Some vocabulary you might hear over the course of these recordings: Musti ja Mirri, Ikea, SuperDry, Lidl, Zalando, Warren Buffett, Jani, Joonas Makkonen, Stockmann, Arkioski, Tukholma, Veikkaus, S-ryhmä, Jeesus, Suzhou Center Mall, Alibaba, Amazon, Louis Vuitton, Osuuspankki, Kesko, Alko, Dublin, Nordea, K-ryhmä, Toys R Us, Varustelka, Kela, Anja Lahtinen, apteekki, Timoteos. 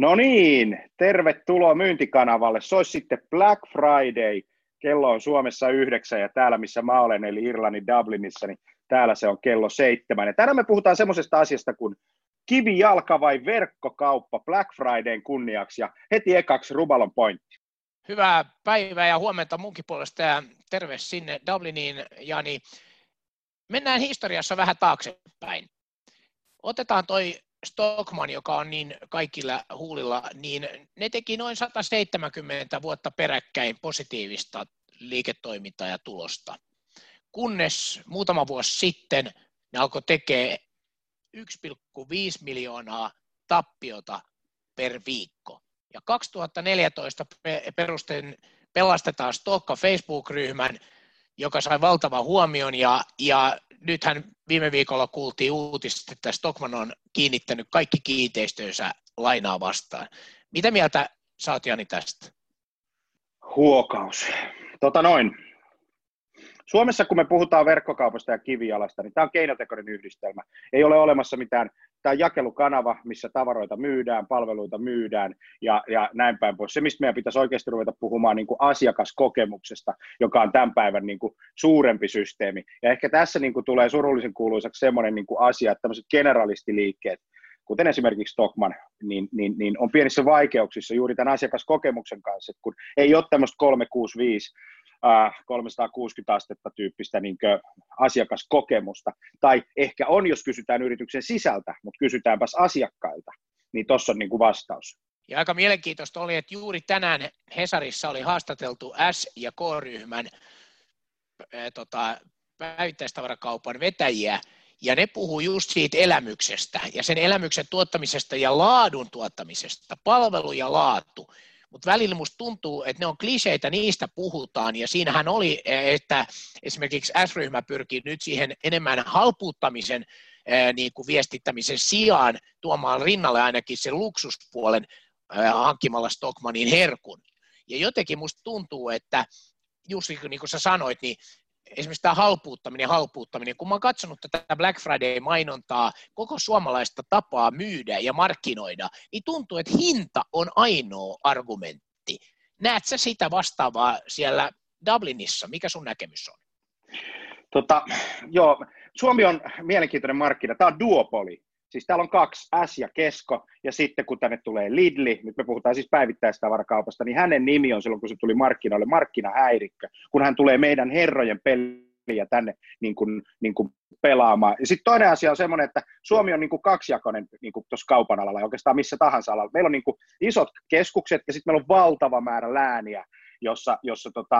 No niin, tervetuloa myyntikanavalle. Se olisi sitten Black Friday. Kello on Suomessa 9 ja täällä missä mä olen, eli Irlannin Dublinissa, niin täällä se on kello 7. Ja tänään me puhutaan semmoisesta asiasta kuin kivijalka vai verkkokauppa Black Fridayn kunniaksi. Ja heti ekaksi rubalon pointti. Hyvää päivää ja huomenta munkin puolesta ja terve sinne Dubliniin, Jani. Mennään historiassa vähän taaksepäin. Otetaan toi Stockmann, joka on niin kaikilla huulilla, niin ne teki noin 170 vuotta peräkkäin positiivista liiketoimintaa ja tulosta. Kunnes muutama vuosi sitten ne alkoi tekemään 1,5 miljoonaa tappiota per viikko. Ja 2014 pelastetaan Stokka Facebook-ryhmän, joka sai valtavan huomion, ja nythän viime viikolla kuultiin uutista, että Stockmann on kiinnittänyt kaikki kiinteistöönsä lainaa vastaan. Mitä mieltä sä oot, Jani, tästä? Huokaus. Suomessa kun me puhutaan verkkokaupasta ja kivijalasta, niin tämä on keinotekoinen yhdistelmä. Ei ole olemassa mitään, tämä on jakelukanava, missä tavaroita myydään, palveluita myydään ja näin päin pois. Se, mistä meidän pitäisi oikeasti ruveta puhumaan niin kuin asiakaskokemuksesta, joka on tämän päivän niin kuin suurempi systeemi. Ja ehkä tässä niin kuin tulee surullisen kuuluisaksi sellainen niin kuin asia, että tämmöiset generalistiliikkeet, kuten esimerkiksi Stockmann, niin on pienissä vaikeuksissa juuri tämän asiakaskokemuksen kanssa, että kun ei ole tämmöistä 365, 360 astetta tyyppistä niin kuin asiakaskokemusta, tai ehkä on, jos kysytään yrityksen sisältä, mutta kysytäänpäs asiakkailta, niin tuossa on niin kuin vastaus. Ja aika mielenkiintoista oli, että juuri tänään Hesarissa oli haastateltu S- ja K-ryhmän päivittäistavarakaupan vetäjiä, ja ne puhuu just siitä elämyksestä, ja sen elämyksen tuottamisesta ja laadun tuottamisesta, palvelu ja laatu. Mutta välillä musta tuntuu, että ne on kliseitä, niistä puhutaan, ja siinähän oli, että esimerkiksi S-ryhmä pyrkii nyt siihen enemmän halpuuttamisen niin kuin viestittämisen sijaan tuomaan rinnalle ainakin sen luksuspuolen hankkimalla Stockmannin herkun. Ja jotenkin musta tuntuu, että just niin kuin sä sanoit, niin esimerkiksi tämä halpuuttaminen, kun mä oon katsonut tätä Black Friday-mainontaa, koko suomalaista tapaa myydä ja markkinoida, niin tuntuu, että hinta on ainoa argumentti. Näet sä sitä vastaavaa siellä Dublinissa? Mikä sun näkemys on? Joo, Suomi on mielenkiintoinen markkina. Tämä on duopoli. Siis täällä on kaksi, S ja Kesko, ja sitten kun tänne tulee Lidli, nyt me puhutaan siis päivittäistavarakaupasta, niin hänen nimi on silloin, kun se tuli markkinoille, markkinahäirikkö, kun hän tulee meidän herrojen peliä tänne niin kuin pelaamaan. Ja sitten toinen asia on semmoinen, että Suomi on niin kuin kaksijakoinen niin kuin tuossa kaupan alalla, oikeastaan missä tahansa alalla. Meillä on niin kuin isot keskukset, ja sitten meillä on valtava määrä lääniä, jossa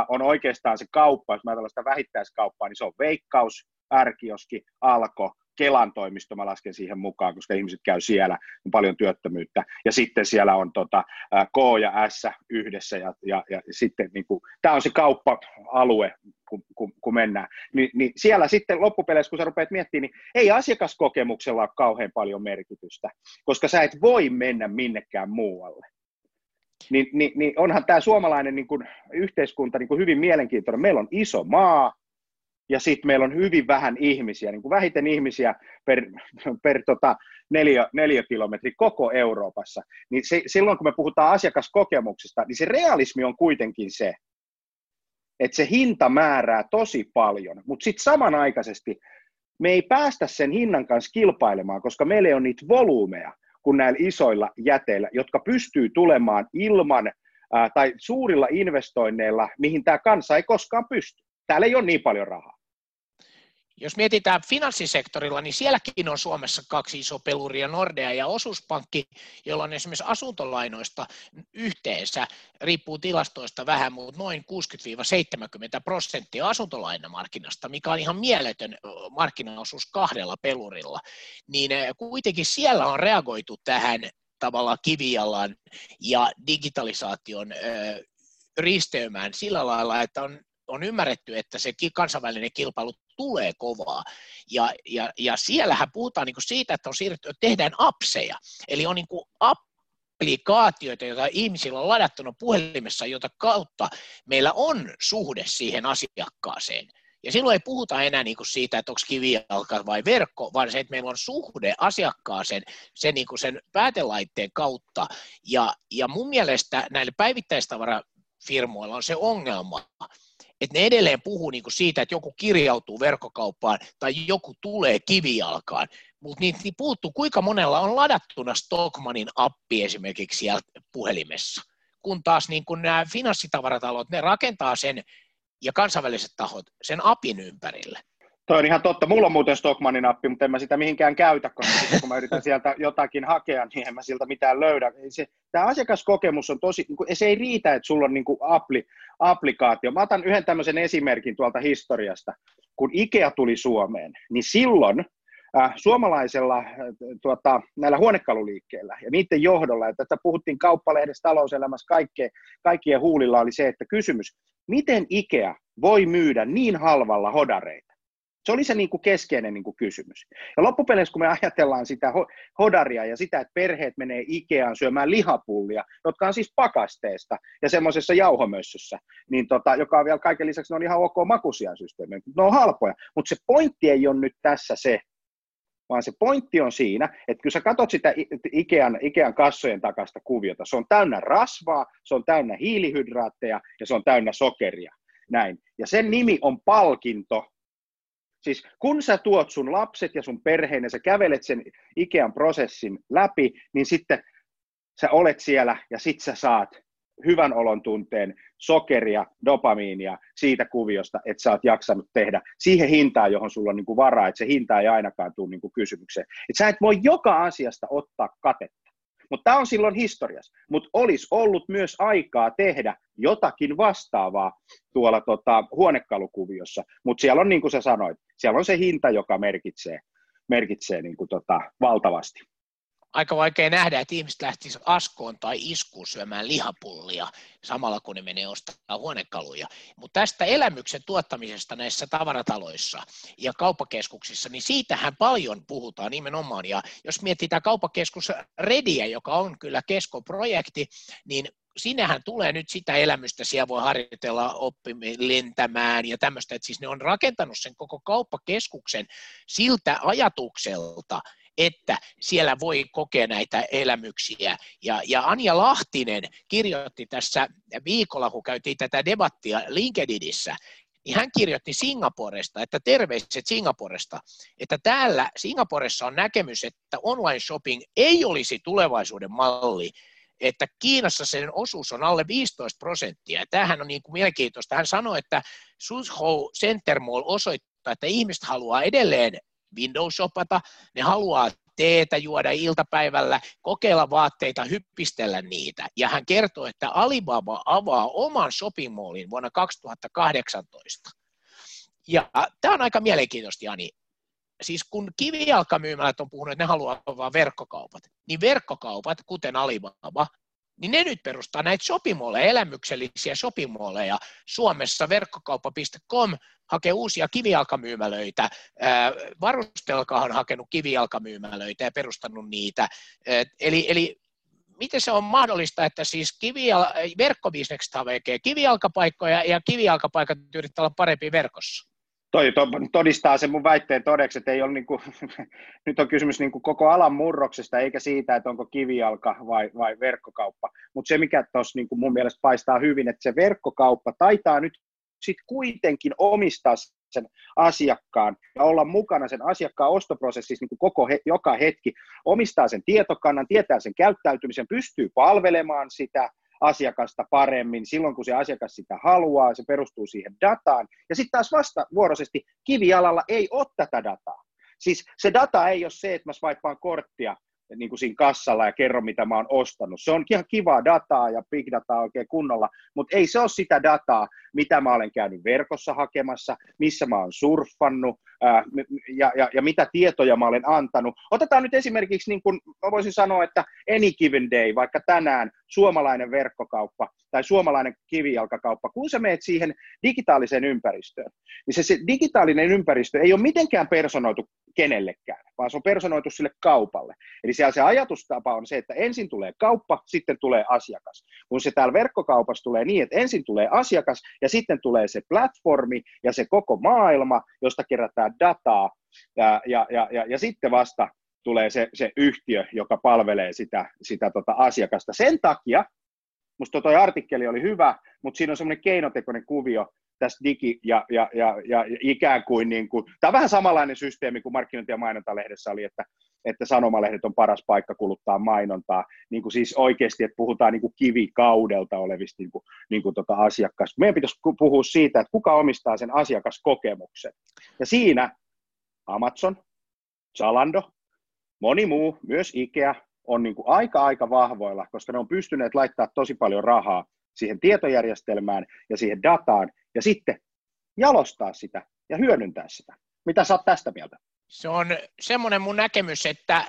on oikeastaan se kauppa, jos mä ajatellaan sitä vähittäiskauppaa, niin se on Veikkaus, Arkioski, Alko, Kelan toimisto mä lasken siihen mukaan, koska ihmiset käy siellä, on paljon työttömyyttä, ja sitten siellä on K ja S yhdessä, ja sitten niin kuin, tämä on se kauppa-alue, kun mennään, niin siellä sitten loppupeleissä, kun sä rupeat miettimään, niin ei asiakaskokemuksella ole kauhean paljon merkitystä, koska sä et voi mennä minnekään muualle. Niin onhan tämä suomalainen niin kuin, yhteiskunta niin kuin hyvin mielenkiintoinen, meillä on iso maa, ja sitten meillä on hyvin vähän ihmisiä, niin kuin vähiten ihmisiä per neliökilometri koko Euroopassa. Niin silloin kun me puhutaan asiakaskokemuksesta, niin se realismi on kuitenkin se, että se hinta määrää tosi paljon, mutta sitten samanaikaisesti me ei päästä sen hinnan kanssa kilpailemaan, koska meillä ei ole niitä volyymeja kuin näillä isoilla jäteillä, jotka pystyy tulemaan ilman tai suurilla investoinneilla, mihin tämä kansa ei koskaan pysty. Täällä ei ole niin paljon rahaa. Jos mietitään finanssisektorilla, niin sielläkin on Suomessa kaksi isoa peluria, Nordea ja Osuuspankki, jolla on esimerkiksi asuntolainoista yhteensä, riippuu tilastoista vähän, mutta noin 60-70% asuntolainamarkkinasta, mikä on ihan mieletön markkinaosuus kahdella pelurilla. Niin kuitenkin siellä on reagoitu tähän tavallaan kivijalan ja digitalisaation risteymään sillä lailla, että on ymmärretty, että se kansainvälinen kilpailu tulee kovaa, ja siellähän puhutaan niin kuin siitä, että on siirretty, että tehdään appseja, eli on niin kuin applikaatioita, joita ihmisillä on ladattuna puhelimessa, jota kautta meillä on suhde siihen asiakkaaseen, Ja silloin ei puhuta enää niin kuin siitä, että onko kivijalka vai verkko, vaan se, että meillä on suhde asiakkaaseen sen, niin kuin sen päätelaitteen kautta. Ja mun mielestä näillä päivittäistavarafirmoilla on se ongelma, että ne edelleen puhuu niin kuin siitä, että joku kirjautuu verkkokauppaan tai joku tulee kivijalkaan. Mutta niitä puuttuu, kuinka monella on ladattuna Stockmannin appi esimerkiksi siellä puhelimessa. Kun taas niin kun nämä finanssitavaratalot, ne rakentaa sen ja kansainväliset tahot sen apin ympärille. Toi on ihan totta. Mulla on muuten Stockmannin appi, mutta en mä sitä mihinkään käytä, koska kun mä yritän sieltä jotakin hakea, niin en mä sieltä mitään löydä. Tämä asiakaskokemus on tosi, se ei riitä, että sulla on niin kuin applikaatio. Mä otan yhden tämmöisen esimerkin tuolta historiasta. Kun Ikea tuli Suomeen, niin silloin suomalaisella näillä huonekaluliikkeillä ja niiden johdolla, että puhuttiin Kauppalehdessä, Talouselämässä, kaikkien huulilla oli se, että kysymys, miten Ikea voi myydä niin halvalla hodareita? Se oli se niin kuin keskeinen niin kuin kysymys. Ja loppupeleissä, kun me ajatellaan sitä hodaria ja sitä, että perheet menee Ikeaan syömään lihapullia, jotka on siis pakasteesta ja semmoisessa jauhomössössä, niin joka on vielä kaiken lisäksi, ne on ihan ok makuisia systeemejä, ne on halpoja. Mutta se pointti ei ole nyt tässä se, vaan se pointti on siinä, että kun sä katsot sitä Ikean kassojen takaista kuviota, se on täynnä rasvaa, se on täynnä hiilihydraatteja ja se on täynnä sokeria. Näin. Ja sen nimi on palkinto. Siis kun sä tuot sun lapset ja sun perheen ja sä kävelet sen Ikean prosessin läpi, niin sitten sä olet siellä ja sit sä saat hyvän olon tunteen, sokeria, dopamiinia siitä kuviosta, että sä oot jaksanut tehdä siihen hintaan, johon sulla on niin kuin varaa, että se hinta ei ainakaan tule niin kuin kysymykseen. Et sä et voi joka asiasta ottaa katetta, mutta tämä on silloin historiassa, mutta olisi ollut myös aikaa tehdä jotakin vastaavaa tuolla huonekalukuviossa, mutta siellä on niin kuin sä sanoit, siellä on se hinta, joka merkitsee niin kuin valtavasti. Aika vaikea nähdä, että ihmiset lähtis askoon tai iskuun syömään lihapullia samalla, kun ne menee ostamaan huonekaluja. Mutta tästä elämyksen tuottamisesta näissä tavarataloissa ja kauppakeskuksissa, niin siitähän paljon puhutaan nimenomaan. Ja jos mietitään kauppakeskus Rediä, joka on kyllä Kesko-projekti, niin sinnehän tulee nyt sitä elämystä, siellä voi harjoitella oppiminen lentämään ja tämmöistä. Että siis ne on rakentanut sen koko kauppakeskuksen siltä ajatukselta, että siellä voi kokea näitä elämyksiä. Ja Anja Lahtinen kirjoitti tässä viikolla, kun käytiin tätä debattia LinkedInissä, niin hän kirjoitti Singaporesta, että terveiset Singaporesta, että täällä Singaporessa on näkemys, että online shopping ei olisi tulevaisuuden malli, että Kiinassa sen osuus on alle 15%. Tämähän on niin kuin mielenkiintoista. Hän sanoi, että Suzhou Center Mall osoittaa, että ihmiset haluaa edelleen window-shopata, ne haluaa teetä juoda iltapäivällä, kokeilla vaatteita, hyppistellä niitä. Ja hän kertoo, että Alibaba avaa oman shopping mallin vuonna 2018. Ja tämä on aika mielenkiintoista, Jani. Siis kun kivijalkamyymälät on puhunut, että ne haluaa avaa verkkokaupat, niin verkkokaupat, kuten Alibaba, niin ne nyt perustaa näitä shopimoleja, elämyksellisiä shopimoleja. Suomessa verkkokauppa.com hakee uusia kivijalkamyymälöitä. Varustelka on hakenut kivijalkamyymälöitä ja perustanut niitä. Eli miten se on mahdollista, että siis verkkobisneksethan vekee kivijalkapaikkoja ja kivijalkapaikat yrittää olla parempi verkossa? Toi todistaa sen mun väitteen todeksi, että ei ole niinku, nyt on kysymys niinku koko alan murroksesta eikä siitä, että onko kivijalka vai verkkokauppa. Mutta se, mikä tuossa niinku mun mielestä paistaa hyvin, että se verkkokauppa taitaa nyt sitten kuitenkin omistaa sen asiakkaan ja olla mukana sen asiakkaan ostoprosessissa niin koko joka hetki. Omistaa sen tietokannan, tietää sen käyttäytymisen, pystyy palvelemaan sitä asiakasta paremmin silloin, kun se asiakas sitä haluaa, se perustuu siihen dataan. Ja sitten taas vastavuoroisesti kivijalalla ei ole tätä dataa. Siis se data ei ole se, että mä swipaan korttia niin kuin siinä kassalla ja kerron, mitä mä oon ostanut. Se on ihan kivaa dataa ja big dataa oikein kunnolla, mutta ei se ole sitä dataa, mitä mä olen käynyt verkossa hakemassa, missä mä oon surffannut, ja mitä tietoja mä olen antanut. Otetaan nyt esimerkiksi, niin kuin mä voisin sanoa, että any given day, vaikka tänään, suomalainen verkkokauppa tai suomalainen kivijalkakauppa, kun sä meet siihen digitaaliseen ympäristöön, niin se digitaalinen ympäristö ei ole mitenkään personoitu kenellekään, vaan se on personoitu sille kaupalle. Eli siellä se ajatustapa on se, että ensin tulee kauppa, sitten tulee asiakas. Kun se täällä verkkokaupassa tulee niin, että ensin tulee asiakas ja sitten tulee se platformi ja se koko maailma, josta kerätään dataa ja sitten vasta tulee se yhtiö, joka palvelee sitä asiakasta. Sen takia, musta toi artikkeli oli hyvä, mutta siinä on semmoinen keinotekoinen kuvio tässä digi- ja ikään kuin, niin kuin tämä on vähän samanlainen systeemi kuin markkinointi- ja mainontalehdessä oli, että sanomalehdet on paras paikka kuluttaa mainontaa, niin kuin siis oikeasti, että puhutaan niin kuin kivikaudelta olevista niin kuin asiakkaista. Meidän pitäisi puhua siitä, että kuka omistaa sen asiakaskokemuksen. Ja siinä Amazon, Zalando, moni muu, myös Ikea, on niin kuin aika vahvoilla, koska ne on pystyneet laittamaan tosi paljon rahaa siihen tietojärjestelmään ja siihen dataan, ja sitten jalostaa sitä ja hyödyntää sitä. Mitä sä oot tästä mieltä? Se on semmoinen mun näkemys, että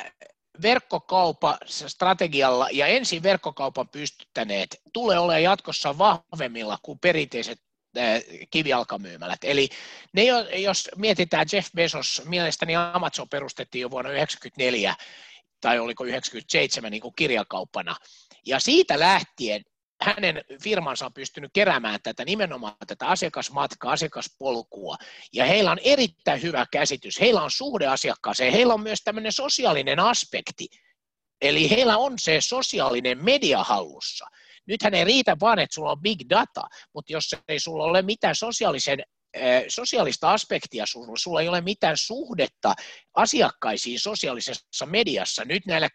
verkkokaupan strategialla ja ensin verkkokaupan pystyttäneet tulee olemaan jatkossa vahvemmilla kuin perinteiset kivijalkamyymälät. Eli ne, jos mietitään Jeff Bezos, mielestäni Amazon perustettiin jo vuonna 1994, tai oliko 1997 niin kuin kirjakauppana, ja siitä lähtien hänen firmansa on pystynyt keräämään tätä nimenomaan tätä asiakasmatkaa, asiakaspolkua, ja heillä on erittäin hyvä käsitys, heillä on suhde asiakkaaseen, heillä on myös tämmöinen sosiaalinen aspekti, eli heillä on se sosiaalinen media hallussa. Nythän ei riitä vaan, että sulla on big data, mutta jos ei sulla ole mitään sosiaalista aspektia, sulla ei ole mitään suhdetta asiakkaisiin sosiaalisessa mediassa. Nyt näillä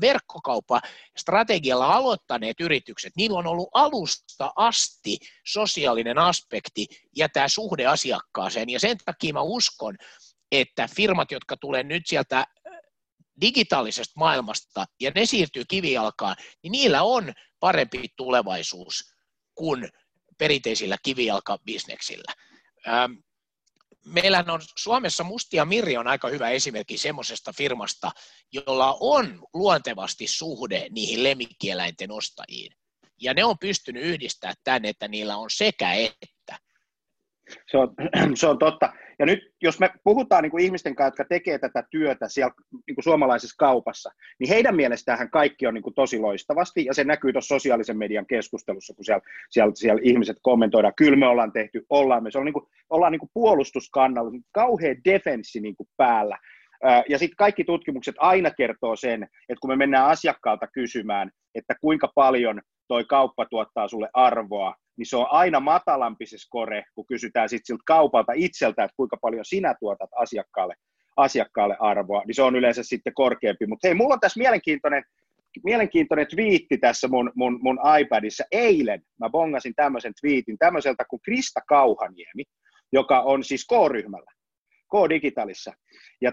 verkkokaupastrategialla aloittaneet yritykset, niillä on ollut alusta asti sosiaalinen aspekti ja tämä suhde asiakkaaseen. Ja sen takia mä uskon, että firmat, jotka tulee nyt sieltä digitaalisesta maailmasta ja ne siirtyy kivijalkaan, niin niillä on parempi tulevaisuus kuin perinteisillä kivijalkabisneksillä. Meillähän on Suomessa Musti ja Mirri on aika hyvä esimerkki semmoisesta firmasta, jolla on luontevasti suhde niihin lemmikkieläinten ostajiin. Ja ne on pystynyt yhdistämään tämän, että niillä on sekä että. Se on totta. Ja nyt jos me puhutaan niin kuin ihmisten kanssa, jotka tekee tätä työtä siellä niin kuin suomalaisessa kaupassa, niin heidän mielestään kaikki on niin kuin tosi loistavasti, ja se näkyy tuossa sosiaalisen median keskustelussa, kun siellä ihmiset kommentoidaan, kyllä me ollaan tehty, ollaan me. Se on niin kuin, ollaan niin kuin puolustuskannalla, kauhea defenssi niin kuin päällä. Ja sitten kaikki tutkimukset aina kertoo sen, että kun me mennään asiakkaalta kysymään, että kuinka paljon toi kauppa tuottaa sulle arvoa, niin se on aina matalampi se skore, kun kysytään sitten siltä kaupalta itseltä, että kuinka paljon sinä tuotat asiakkaalle arvoa, niin se on yleensä sitten korkeampi. Mutta hei, mulla on tässä mielenkiintoinen twiitti tässä mun iPadissa. Eilen mä bongasin tämmöisen twiitin tämmöiseltä kuin Krista Kauhaniemi, joka on siis K-ryhmällä, K-digitaalissa, ja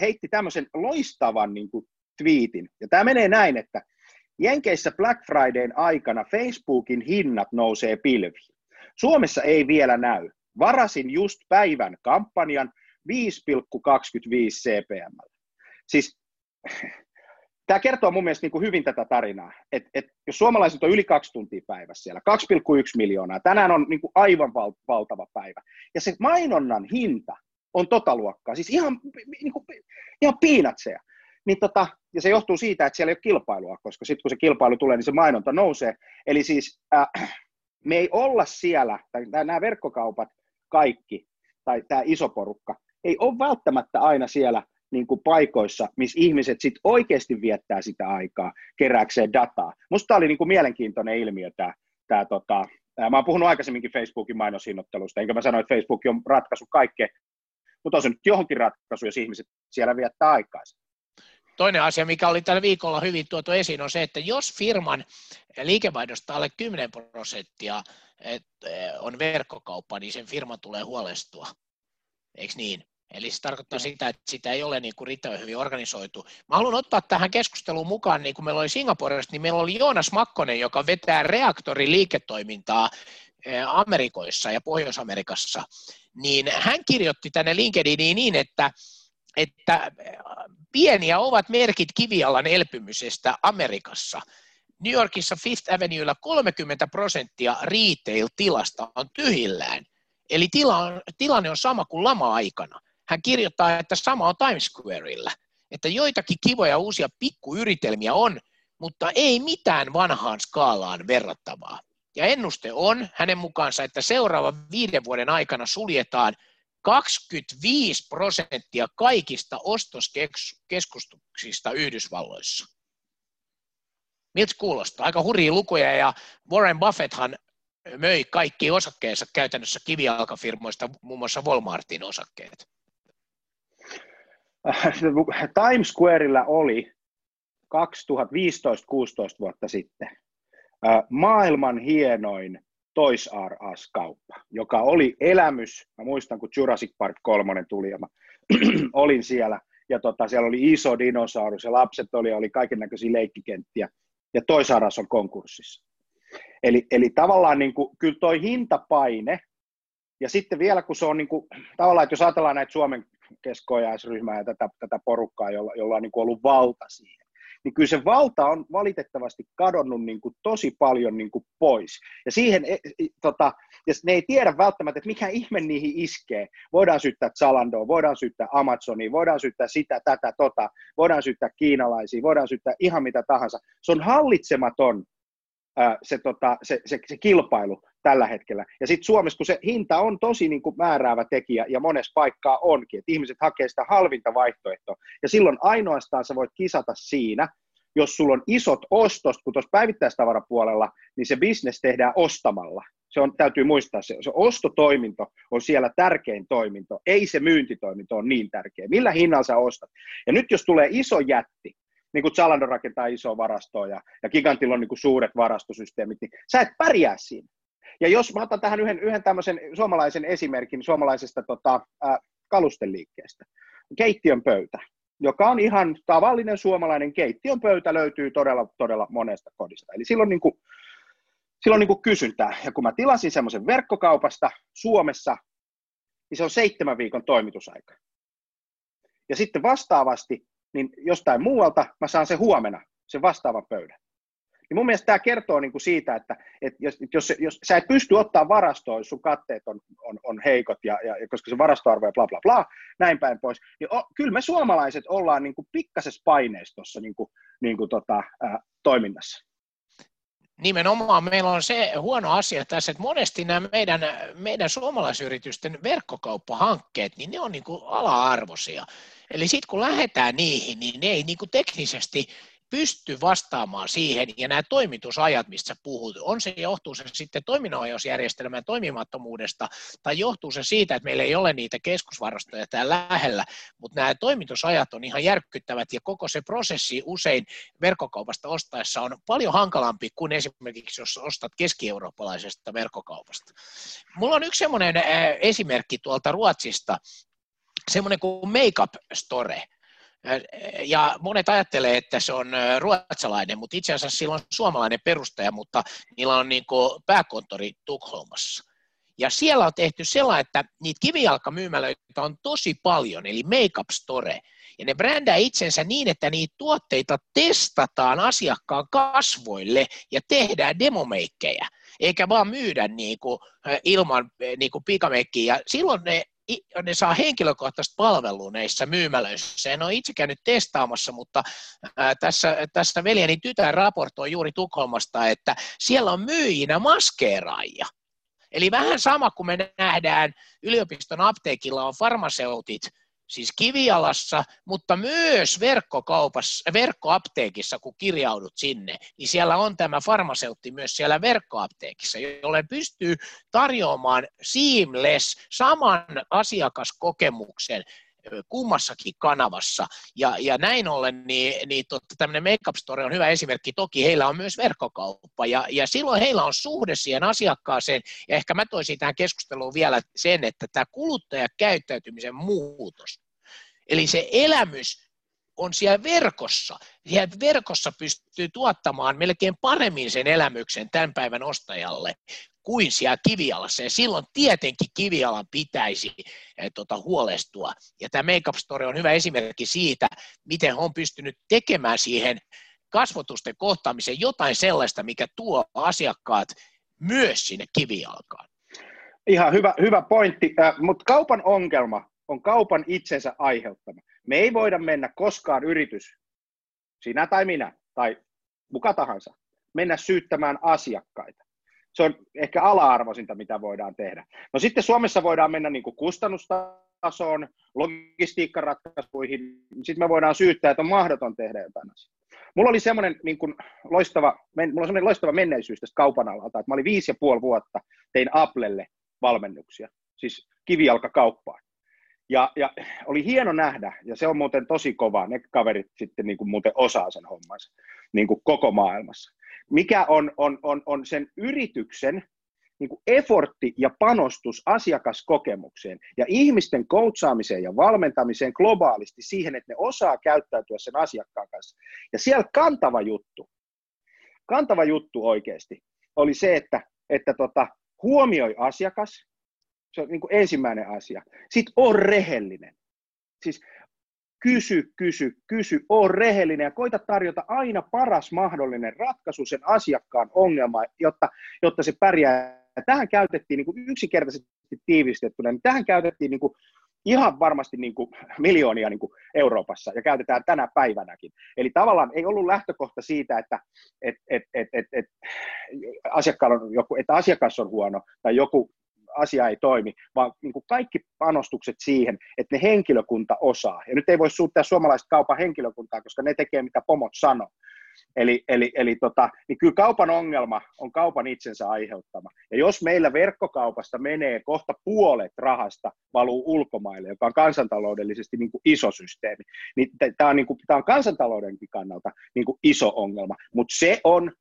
heitti tämmöisen loistavan niin kuin twiitin. Ja tämä menee näin, että Jenkeissä Black Fridayn aikana Facebookin hinnat nousee pilviin. Suomessa ei vielä näy. Varasin just päivän kampanjan 5,25 CPM. Siis tämä kertoo mun mielestä niin kuin hyvin tätä tarinaa, että jos suomalaiset on yli 2 tuntia päivässä siellä, 2,1 miljoonaa, tänään on niin kuin aivan valtava päivä. Ja se mainonnan hinta on tota luokkaa, siis ihan piinatseja. Niin ja se johtuu siitä, että siellä ei ole kilpailua, koska sitten kun se kilpailu tulee, niin se mainonta nousee. Eli siis me ei olla siellä, tai nämä verkkokaupat kaikki, tai tämä iso porukka, ei ole välttämättä aina siellä niin kuin paikoissa, missä ihmiset sitten oikeasti viettää sitä aikaa kerääkseen dataa. Musta tämä oli niin kuin mielenkiintoinen ilmiö mä oon puhunut aikaisemminkin Facebookin mainoshinnottelusta, enkä mä sano, että Facebook on ratkaissut kaikkea, mutta on se nyt johonkin ratkaisu, jos ihmiset siellä viettää aikaansa. Toinen asia, mikä oli tällä viikolla hyvin tuotu esiin, on se, että jos firman liikevaihdosta alle 10% on verkkokauppa, niin sen firma tulee huolestua, eikö niin? Eli se tarkoittaa sitä, että sitä ei ole niin kuin riittävän hyvin organisoitu. Mä haluan ottaa tähän keskusteluun mukaan, niin kuin meillä oli Singaporesta, niin meillä oli Joonas Makkonen, joka vetää reaktoriliiketoimintaa Amerikoissa ja Pohjois-Amerikassa, niin hän kirjoitti tänne LinkedIniin niin, että pieniä ovat merkit kivialan elpymisestä Amerikassa. New Yorkissa Fifth Avenuella 30% retail-tilasta on tyhjillään. Eli tilanne on sama kuin lama-aikana. Hän kirjoittaa, että sama on Times Squareilla. Että joitakin kivoja uusia pikkuyrittämiä on, mutta ei mitään vanhaan skaalaan verrattavaa. Ja ennuste on hänen mukaansa, että seuraavan 5 vuoden aikana suljetaan 25% kaikista ostoskeskuksista Yhdysvalloissa. Miltä kuulostaa? Aika hurjia lukuja, ja Warren Buffetthan möi kaikki osakkeensa käytännössä kivijalkafirmoista, muun muassa Walmartin osakkeet. Times Squarella oli 2015-16 vuotta sitten maailman hienoin Toys R Us-kauppa, joka oli elämys. Mä muistan, kun Jurassic Park 3 tuli ja mä olin siellä. Ja siellä oli iso dinosaurus ja lapset oli kaikennäköisiä leikkikenttiä. Ja Toys R Us on konkurssissa. Eli tavallaan niin kuin, kyllä toi hintapaine. Ja sitten vielä kun se on niin kuin, tavallaan, että jos ajatellaan näitä Suomen Keskoja ja S-ryhmää ja tätä porukkaa, jolla on niin kuin ollut valta siihen. Niin kyllä se valta on valitettavasti kadonnut niin kuin tosi paljon niin kuin pois. Ja siihen, ja ne ei tiedä välttämättä, että mikä ihme niihin iskee. Voidaan syyttää Zalandoa, voidaan syyttää Amazonia, voidaan syyttää sitä, tätä, voidaan syyttää kiinalaisia, voidaan syyttää ihan mitä tahansa. Se on hallitsematon se kilpailu tällä hetkellä. Ja sitten Suomessa, kun se hinta on tosi niin kuin määräävä tekijä, ja monessa paikkaa onkin, että ihmiset hakee sitä halvinta vaihtoehtoa. Ja silloin ainoastaan sä voit kisata siinä, jos sulla on isot ostot, kun tuossa päivittäistavarapuolella, niin se business tehdään ostamalla. Täytyy muistaa, se ostotoiminto on siellä tärkein toiminto, ei se myyntitoiminto on niin tärkeä. Millä hinnalla sä ostat? Ja nyt jos tulee iso jätti, niin kuin Zalando rakentaa isoa varastoa ja Gigantilla on niin kuin suuret varastosysteemit, niin sä et pärjää siinä. Ja jos mä otan tähän yhden tämmöisen suomalaisen esimerkin suomalaisesta kalusteliikkeestä, keittiön pöytä, joka on ihan tavallinen suomalainen keittiön pöytä, löytyy todella, todella monesta kodista. Eli silloin kysyntää. Ja kun mä tilasin semmoisen verkkokaupasta Suomessa, niin se on 7 viikon toimitusaika. Ja sitten vastaavasti, niin jostain muualta mä saan se huomenna, sen vastaavan pöydän. Niin mun mielestä tämä kertoo niinku siitä, että jos sä et pysty ottaa varastoon, jos sun katteet on heikot, ja koska se varastoarvo ja bla bla bla, näin päin pois, niin kyllä me suomalaiset ollaan niinku pikkasessa paineistossa toiminnassa. Nimenomaan meillä on se huono asia tässä, että monesti nämä meidän suomalaisyritysten verkkokauppahankkeet, niin ne on niinku ala-arvoisia. Eli sitten kun lähdetään niihin, niin ne ei niinku teknisesti pysty vastaamaan siihen, ja nämä toimitusajat, mistä puhut, johtuu se sitten toiminnanohjausjärjestelmän toimimattomuudesta, tai johtuu se siitä, että meillä ei ole niitä keskusvarastoja täällä lähellä, mutta nämä toimitusajat on ihan järkyttävät, ja koko se prosessi usein verkkokaupasta ostaessa on paljon hankalampi kuin esimerkiksi, jos ostat keski-eurooppalaisesta verkkokaupasta. Mulla on yksi semmoinen esimerkki tuolta Ruotsista, semmoinen kuin Make-up Store. Ja monet ajattelee, että se on ruotsalainen, mutta itse asiassa sillä on suomalainen perustaja, mutta niillä on niin kuin pääkonttori Tukholmassa. Ja siellä on tehty sellainen, että niitä kivijalkamyymälöitä on tosi paljon, eli Make-up Store. Ja ne brändää itsensä niin, että niitä tuotteita testataan asiakkaan kasvoille ja tehdään demomeikkejä, eikä vaan myydä niin kuin ilman niin kuin pikameikkiä. Ja silloin ne saa henkilökohtaista palvelua näissä myymälöissä. En ole itse käynyt testaamassa, mutta tässä veljeni tytär raportoi juuri Tukholmasta, että siellä on myyjinä maskeeraajia. Eli vähän sama kuin me nähdään yliopiston apteekilla on farmaseutit, siis kivijalassa, mutta myös verkkoapteekissa, kun kirjaudut sinne, niin siellä on tämä farmaseutti myös siellä verkkoapteekissa, jolle pystyy tarjoamaan seamless saman asiakaskokemuksen kummassakin kanavassa. Ja näin ollen tämmöinen Make-up Store on hyvä esimerkki. Toki heillä on myös verkkokauppa, ja silloin heillä on suhde siihen asiakkaaseen. Ja ehkä mä toisin tähän keskusteluun vielä sen, että tämä kuluttajakäyttäytymisen muutos, eli se elämys on siellä verkossa. Siellä verkossa pystyy tuottamaan melkein paremmin sen elämyksen tämän päivän ostajalle kuin siellä kivijalassa. Ja silloin tietenkin kivijalan pitäisi huolestua. Ja tämä Make-up Store on hyvä esimerkki siitä, miten on pystynyt tekemään siihen kasvotusten kohtaamiseen jotain sellaista, mikä tuo asiakkaat myös sinne kivijalkaan. Ihan hyvä pointti, mutta kaupan ongelma on kaupan itsensä aiheuttama. Me ei voida mennä koskaan yritys, sinä tai minä tai kuka tahansa, mennä syyttämään asiakkaita. Se on ehkä ala-arvoisinta, mitä voidaan tehdä. No sitten Suomessa voidaan mennä niin kuin kustannustasoon, logistiikkaratkaisuihin, sitten me voidaan syyttää, että on mahdoton tehdä jotain asiaa. Mulla oli semmoinen niin kuin loistava menneisyys tästä kaupan alalta, että mä olin 5,5 vuotta tein Applelle valmennuksia, siis kivijalkakauppaan. Ja oli hieno nähdä, ja se on muuten tosi kova, ne kaverit sitten niin kuin muuten osaa sen hommansa niin kuin koko maailmassa. Mikä on sen yrityksen niin kuin effortti ja panostus asiakaskokemukseen ja ihmisten coachaamiseen ja valmentamiseen globaalisti siihen, että ne osaa käyttäytyä sen asiakkaan kanssa. Ja siellä kantava juttu oikeasti oli se, että huomioi asiakas, se on niin kuin ensimmäinen asia. Sitten on rehellinen. Siis kysy, on rehellinen ja koita tarjota aina paras mahdollinen ratkaisu sen asiakkaan ongelmaan, jotta se pärjää. Ja tähän käytettiin niin kuin yksinkertaisesti tiivistettynä, niin tähän käytettiin niin kuin ihan varmasti niin kuin miljoonia niin kuin Euroopassa ja käytetään tänä päivänäkin. Eli tavallaan ei ollut lähtökohta siitä, että asiakas on huono tai joku asia ei toimi, vaan niin kuin kaikki panostukset siihen, että ne henkilökunta osaa. Ja nyt ei voi suuttaa suomalaista kaupan henkilökuntaa, koska ne tekee mitä pomot sanoo. Eli kyllä kaupan ongelma on kaupan itsensä aiheuttama. Ja jos meillä verkkokaupasta menee kohta puolet rahasta valuu ulkomaille, joka on kansantaloudellisesti niin kuin iso systeemi, niin tämä on kansantaloudenkin kannalta niin kuin iso ongelma. Mutta se on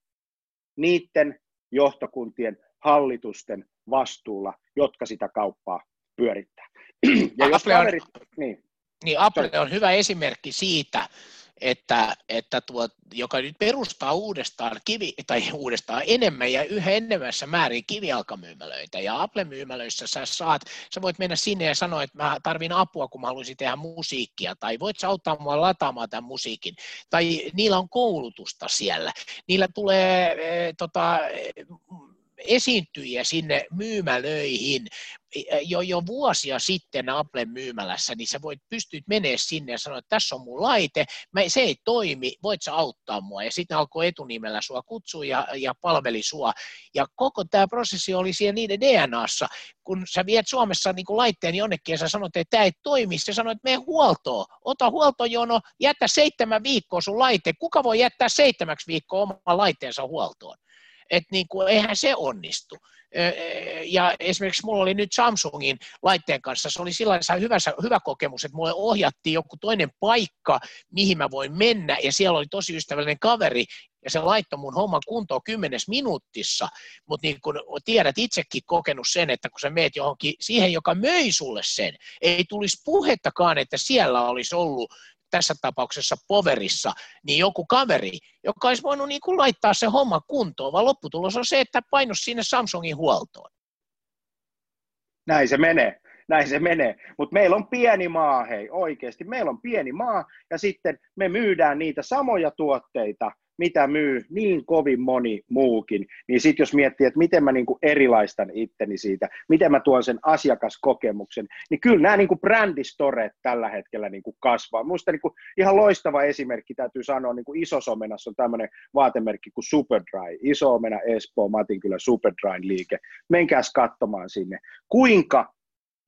niiden johtokuntien, hallitusten vastuulla, jotka sitä kauppaa pyörittää. Ja jos Apple on hyvä esimerkki siitä, että joka nyt perustaa uudestaan enemmän ja yhä enemmässä määrin kivijalkamyymälöitä. Ja Apple-myymälöissä sä voit mennä sinne ja sanoa, että mä tarvin apua, kun mä haluaisin tehdä musiikkia. Tai voit sä auttaa mua lataamaan tämän musiikin. Tai niillä on koulutusta siellä. Niillä tulee esiintyjiä sinne myymälöihin. Jo vuosia sitten Applen myymälässä, niin sä pystyt menee sinne ja sanoa, että tässä on mun laite, se ei toimi, voit sä auttaa mua. Ja sitten alkoi etunimellä sua kutsua ja palveli sua. Ja koko tämä prosessi oli siellä niiden DNAssa. Kun sä viet Suomessa niin kun laitteen jonnekin ja sä sanot, että tämä ei toimi, sä sanoit, että mene huoltoon. Ota huoltojono, jätä 7 viikkoa sun laite. Kuka voi jättää 7 viikkoa oman laitteensa huoltoon? Että niin kuin, eihän se onnistu. Ja esimerkiksi mulla oli nyt Samsungin laitteen kanssa, se oli sellainen hyvä kokemus, että mulle ohjattiin joku toinen paikka, mihin mä voin mennä, ja siellä oli tosi ystävällinen kaveri, ja se laittoi mun homman kuntoon 10 minuutissa, mutta niin kun tiedät itsekin kokenut sen, että kun sä meet johonkin siihen, joka möi sulle sen, ei tulisi puhettakaan, että siellä olisi ollut tässä tapauksessa poverissa, niin joku kaveri, joka olisi voinut niin kuin laittaa se homma kuntoon, vaan lopputulos on se, että painu sinne Samsungin huoltoon. Näin se menee. Mutta meillä on pieni maa, hei, oikeasti. Meillä on pieni maa, ja sitten me myydään niitä samoja tuotteita, mitä myy niin kovin moni muukin, niin sitten jos miettii, että miten mä niinku erilaistan itteni siitä, miten mä tuon sen asiakaskokemuksen, niin kyllä nämä niinku brändistoreet tällä hetkellä niinku kasvaa. Minusta niinku ihan loistava esimerkki täytyy sanoa, niinku Isossa Omenassa on tämmöinen vaatemerkki kuin SuperDry, Iso Omena Espoo, Matinkylä SuperDryn liike, menkääs katsomaan sinne, kuinka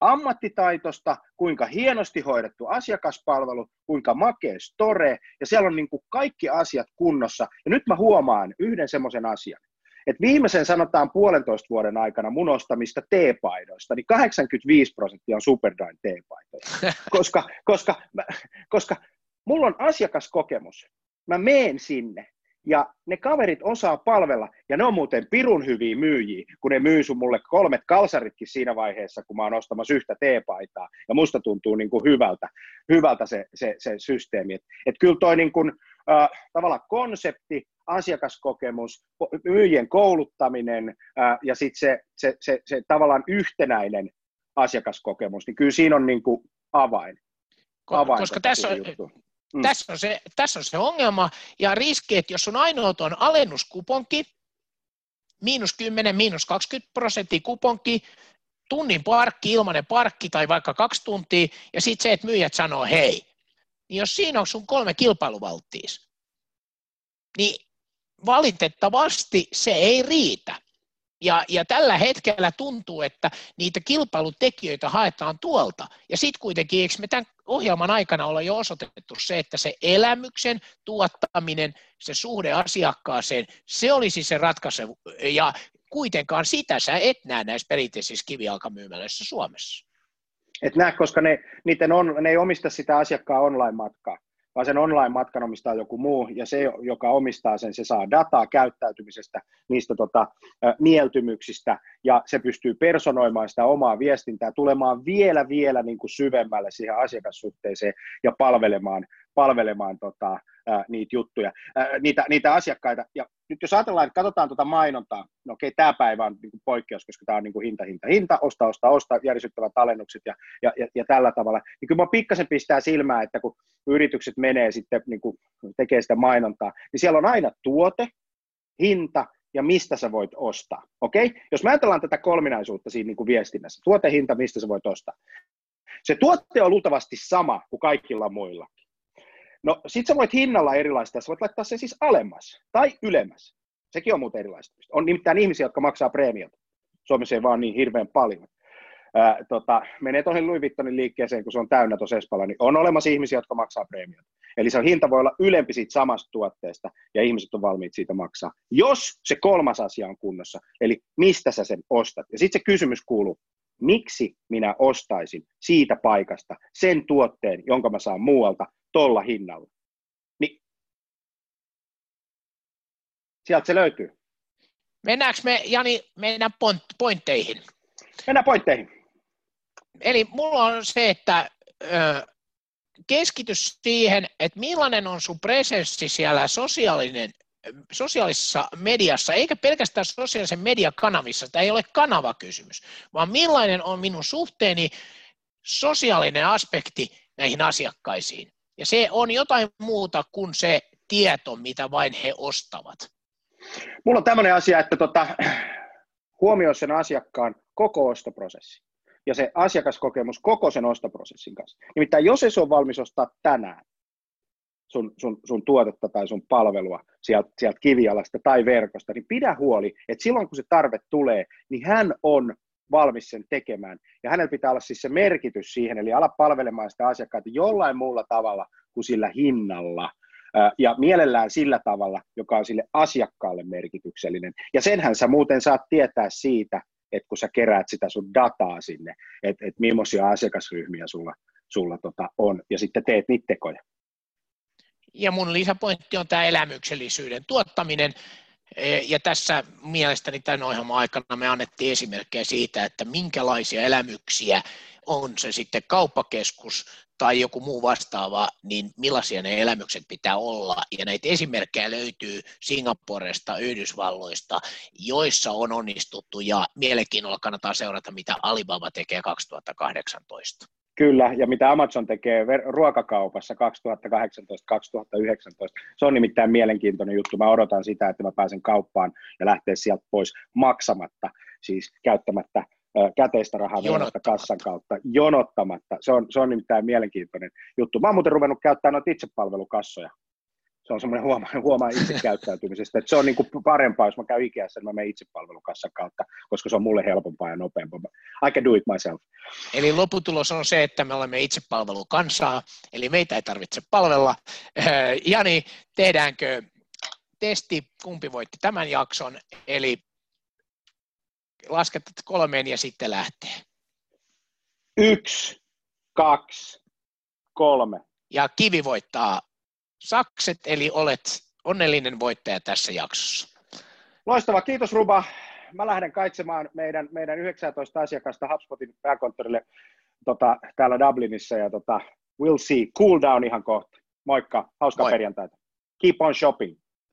ammattitaitosta, kuinka hienosti hoidettu asiakaspalvelu, kuinka makea store, ja siellä on niin kuin kaikki asiat kunnossa. Ja nyt mä huomaan yhden semmoisen asian, että viimeisen sanotaan 1,5 vuoden aikana mun ostamista teepaidoista, niin 85% on SuperDryn teepaitoja, koska mulla on asiakaskokemus, mä meen sinne, ja ne kaverit osaa palvella, ja ne on muuten pirun hyviä myyjiä, kun ne myy sun mulle 3 kalsaritkin siinä vaiheessa, kun mä oon ostamassa yhtä teepaitaa, ja musta tuntuu niin kuin hyvältä se systeemi. Et kyllä toi niin kuin, tavallaan konsepti, asiakaskokemus, myyjien kouluttaminen, ja sitten se tavallaan yhtenäinen asiakaskokemus, niin kyllä siinä on niin kuin avain. Koska tässä on se ongelma ja riski, että jos on ainoaton alennuskuponki, -10, -20% kuponki, tunnin parkki, ilmainen parkki tai vaikka 2 tuntia, ja sitten se, että myyjät sanoo hei, niin jos siinä on sun 3 kilpailuvalttiis, niin valitettavasti se ei riitä. Ja tällä hetkellä tuntuu, että niitä kilpailutekijöitä haetaan tuolta. Ja sitten kuitenkin, eikö me tämän ohjelman aikana olla jo osoitettu se, että se elämyksen tuottaminen, se suhde asiakkaaseen, se olisi se ratkaisu. Ja kuitenkaan sitä sä et näe näissä perinteisissä kivijalkamyymälöissä Suomessa. Et näe, koska ne ei omista sitä asiakkaan online-matkaa, vaan sen online-matkan omistaa joku muu, ja se, joka omistaa sen, se saa dataa käyttäytymisestä, niistä mieltymyksistä, ja se pystyy personoimaan sitä omaa viestintää, tulemaan vielä niin kuin syvemmälle siihen asiakassuhteeseen ja palvelemaan niitä juttuja, niitä asiakkaita. Ja nyt jos ajatellaan, että katsotaan mainontaa, no okei, tämä päivä on niin kuin poikkeus, koska tämä on niin kuin hinta, osta, järisyttävät alennukset ja tällä tavalla. Niin kyllä minua pikkasen pistää silmää, että kun yritykset menee sitten, niin kuin tekee sitä mainontaa, niin siellä on aina tuote, hinta ja mistä sä voit ostaa. Okei? Jos me ajatellaan tätä kolminaisuutta siinä niin kuin viestinnässä, tuote, hinta, mistä sä voit ostaa. Se tuote on luultavasti sama kuin kaikilla muilla. No sit sä voit hinnalla erilaista, sä voit laittaa sen siis alemmas tai ylemmäs. Sekin on muuten erilaista. On nimittäin ihmisiä, jotka maksaa preemiota. Suomessa ei vaan niin hirveän paljon. Menee tuohon Louis Vuittonin liikkeeseen, kun se on täynnä tuossa Espalla, niin on olemassa ihmisiä, jotka maksaa preemiota. Eli se hinta voi olla ylempi siitä samasta tuotteesta, ja ihmiset on valmiit siitä maksaa, jos se kolmas asia on kunnossa, eli mistä sä sen ostat. Ja sitten se kysymys kuuluu, miksi minä ostaisin siitä paikasta sen tuotteen, jonka mä saan muualta, tolla hinnalla. Niin. Sieltä se löytyy. Mennäänkö me, Jani, meidän pointteihin? Mennään pointteihin. Eli mulla on se, että keskity siihen, että millainen on sun presenssi siellä sosiaalisessa mediassa, eikä pelkästään sosiaalisen mediakanavissa. Tämä ei ole kanavakysymys, vaan millainen on minun suhteeni sosiaalinen aspekti näihin asiakkaisiin. Ja se on jotain muuta kuin se tieto, mitä vain he ostavat. Mulla on tämmöinen asia, että huomioi sen asiakkaan koko ostoprosessi ja se asiakaskokemus koko sen ostoprosessin kanssa. Nimittäin jos ei se ole valmis ostaa tänään sun tuotetta tai sun palvelua sieltä kivijalasta tai verkosta, niin pidä huoli, että silloin kun se tarve tulee, niin hän on valmis sen tekemään. Ja hänellä pitää olla siis se merkitys siihen, eli ala palvelemaan sitä asiakkaita jollain muulla tavalla kuin sillä hinnalla. Ja mielellään sillä tavalla, joka on sille asiakkaalle merkityksellinen. Ja senhän sä muuten saat tietää siitä, että kun sä keräät sitä sun dataa sinne, että millaisia asiakasryhmiä sulla on, ja sitten teet niitä tekoja. Ja mun lisäpointti on tämä elämyksellisyyden tuottaminen. Ja tässä mielestäni tämän ohjelman aikana me annettiin esimerkkejä siitä, että minkälaisia elämyksiä on se sitten kauppakeskus tai joku muu vastaava, niin millaisia ne elämykset pitää olla. Ja näitä esimerkkejä löytyy Singaporesta, Yhdysvalloista, joissa on onnistuttu ja mielenkiinnolla kannattaa seurata, mitä Alibaba tekee 2018. Kyllä, ja mitä Amazon tekee ruokakaupassa 2018-2019, se on nimittäin mielenkiintoinen juttu. Mä odotan sitä, että mä pääsen kauppaan ja lähtee sieltä pois maksamatta, siis käyttämättä käteistä rahaa kassan kautta, jonottamatta. Se on nimittäin mielenkiintoinen juttu. Mä oon muuten ruvennut käyttämään noita itsepalvelukassoja. Se on semmoinen huomaa itsekäyttäytymisestä, että se on niin kuin parempaa, jos mä käyn Ikeassa, niin mä menen itsepalvelukassan kautta, koska se on mulle helpompaa ja nopeampaa. I can do it myself. Eli lopputulos on se, että me olemme itsepalvelukansaa, eli meitä ei tarvitse palvella. Jani, tehdäänkö testi, kumpi voitti tämän jakson, eli lasketat 3 ja sitten lähtee. 1, 2, 3. Ja kivi voittaa sakset, eli olet onnellinen voittaja tässä jaksossa. Loistava, kiitos Ruba. Mä lähden kaitsemaan meidän 19 asiakasta HubSpotin pääkonttorille täällä Dublinissa ja we'll see. Cool down ihan kohta. Moikka, hauskaa perjantaita. Keep on shopping.